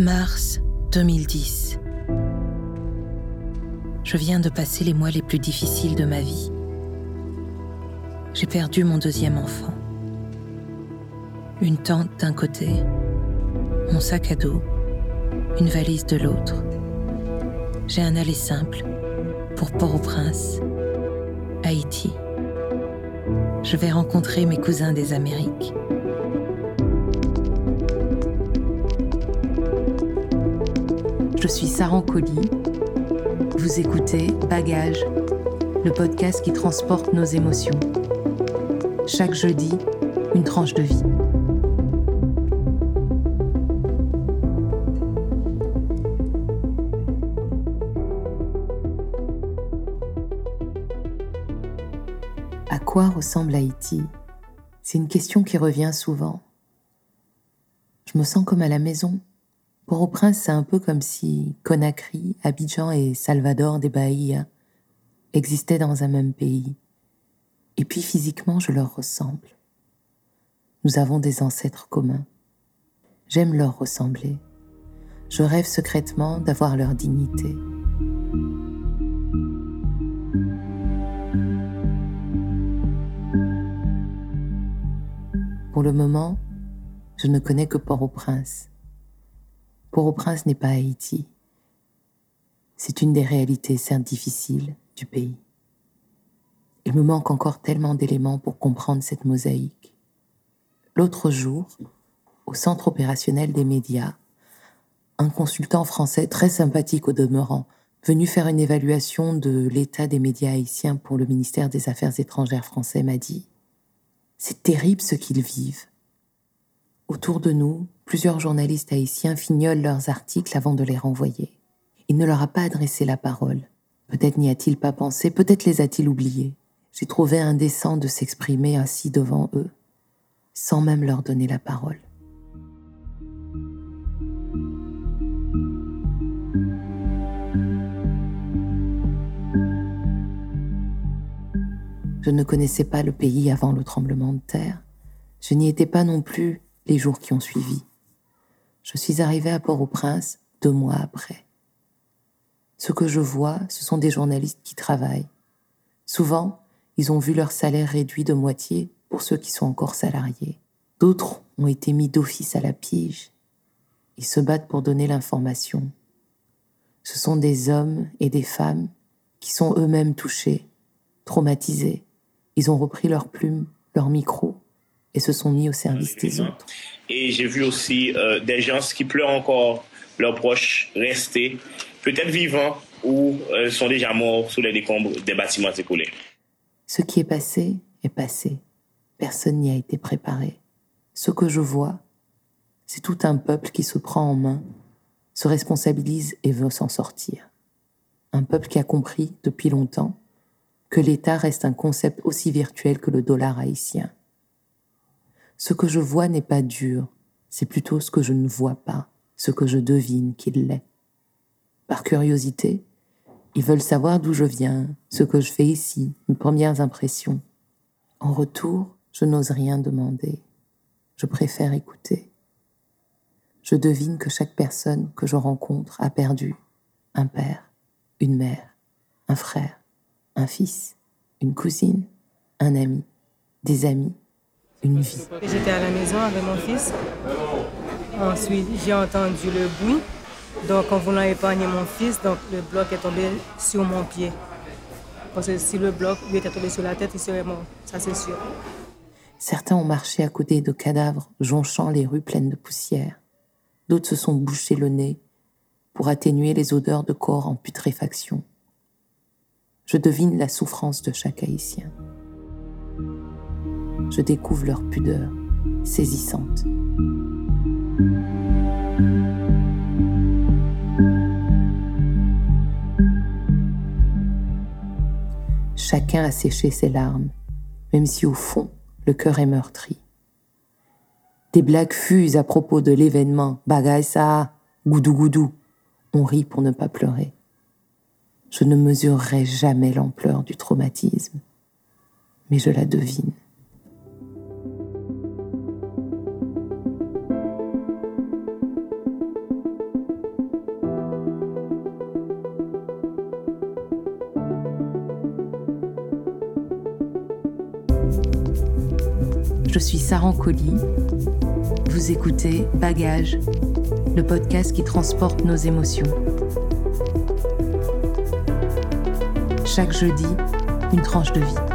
Mars 2010. Je viens de passer les mois les plus difficiles de ma vie. J'ai perdu mon deuxième enfant. Une tente d'un côté, mon sac à dos, une valise de l'autre. J'ai un aller simple pour Port-au-Prince, Haïti. Je vais rencontrer mes cousins des Amériques. Je suis Saran Kolly. Vous écoutez Bagage, le podcast qui transporte nos émotions. Chaque jeudi, une tranche de vie. À quoi ressemble Haïti ? C'est une question qui revient souvent. Je me sens comme à la maison. Port-au-Prince, c'est un peu comme si Conakry, Abidjan et Salvador de Bahia existaient dans un même pays. Et puis physiquement, je leur ressemble. Nous avons des ancêtres communs. J'aime leur ressembler. Je rêve secrètement d'avoir leur dignité. Pour le moment, je ne connais que Port-au-Prince. Port-au-Prince n'est pas Haïti. C'est une des réalités, certes difficiles, du pays. Il me manque encore tellement d'éléments pour comprendre cette mosaïque. L'autre jour, au centre opérationnel des médias, un consultant français très sympathique au demeurant, venu faire une évaluation de l'état des médias haïtiens pour le ministère des Affaires étrangères français, m'a dit « C'est terrible ce qu'ils vivent. Autour de nous, plusieurs journalistes haïtiens fignolent leurs articles avant de les renvoyer. Il ne leur a pas adressé la parole. Peut-être n'y a-t-il pas pensé, peut-être les a-t-il oubliés. J'ai trouvé indécent de s'exprimer ainsi devant eux, sans même leur donner la parole. Je ne connaissais pas le pays avant le tremblement de terre. Je n'y étais pas non plus les jours qui ont suivi. Je suis arrivée à Port-au-Prince 2 mois après. Ce que je vois, ce sont des journalistes qui travaillent. Souvent, ils ont vu leur salaire réduit de moitié pour ceux qui sont encore salariés. D'autres ont été mis d'office à la pige. Ils se battent pour donner l'information. Ce sont des hommes et des femmes qui sont eux-mêmes touchés, traumatisés. Ils ont repris leurs plumes, leurs micros, et se sont mis au service des autres. Et j'ai vu aussi des gens qui pleurent encore, leurs proches restés, peut-être vivants, ou sont déjà morts sous les décombres des bâtiments écoulés. Ce qui est passé. Personne n'y a été préparé. Ce que je vois, c'est tout un peuple qui se prend en main, se responsabilise et veut s'en sortir. Un peuple qui a compris, depuis longtemps, que l'État reste un concept aussi virtuel que le dollar haïtien. Ce que je vois n'est pas dur, c'est plutôt ce que je ne vois pas, ce que je devine qu'il l'est. Par curiosité, ils veulent savoir d'où je viens, ce que je fais ici, mes premières impressions. En retour, je n'ose rien demander. Je préfère écouter. Je devine que chaque personne que je rencontre a perdu un père, une mère, un frère, un fils, une cousine, un ami, des amis. Une vie. J'étais à la maison avec mon fils. Ensuite, j'ai entendu le bruit. Donc, en voulant épargner mon fils, donc le bloc est tombé sur mon pied. Parce que si le bloc lui était tombé sur la tête, il serait mort. Ça, c'est sûr. Certains ont marché à côté de cadavres, jonchant les rues pleines de poussière. D'autres se sont bouchés le nez pour atténuer les odeurs de corps en putréfaction. Je devine la souffrance de chaque Haïtien. Je découvre leur pudeur, saisissante. Chacun a séché ses larmes, même si au fond, le cœur est meurtri. Des blagues fusent à propos de l'événement « Bagage ça, goudou goudou ». On rit pour ne pas pleurer. Je ne mesurerai jamais l'ampleur du traumatisme, mais je la devine. Je suis Saran Kolly. Vous écoutez Bagage, le podcast qui transporte nos émotions. Chaque jeudi, une tranche de vie.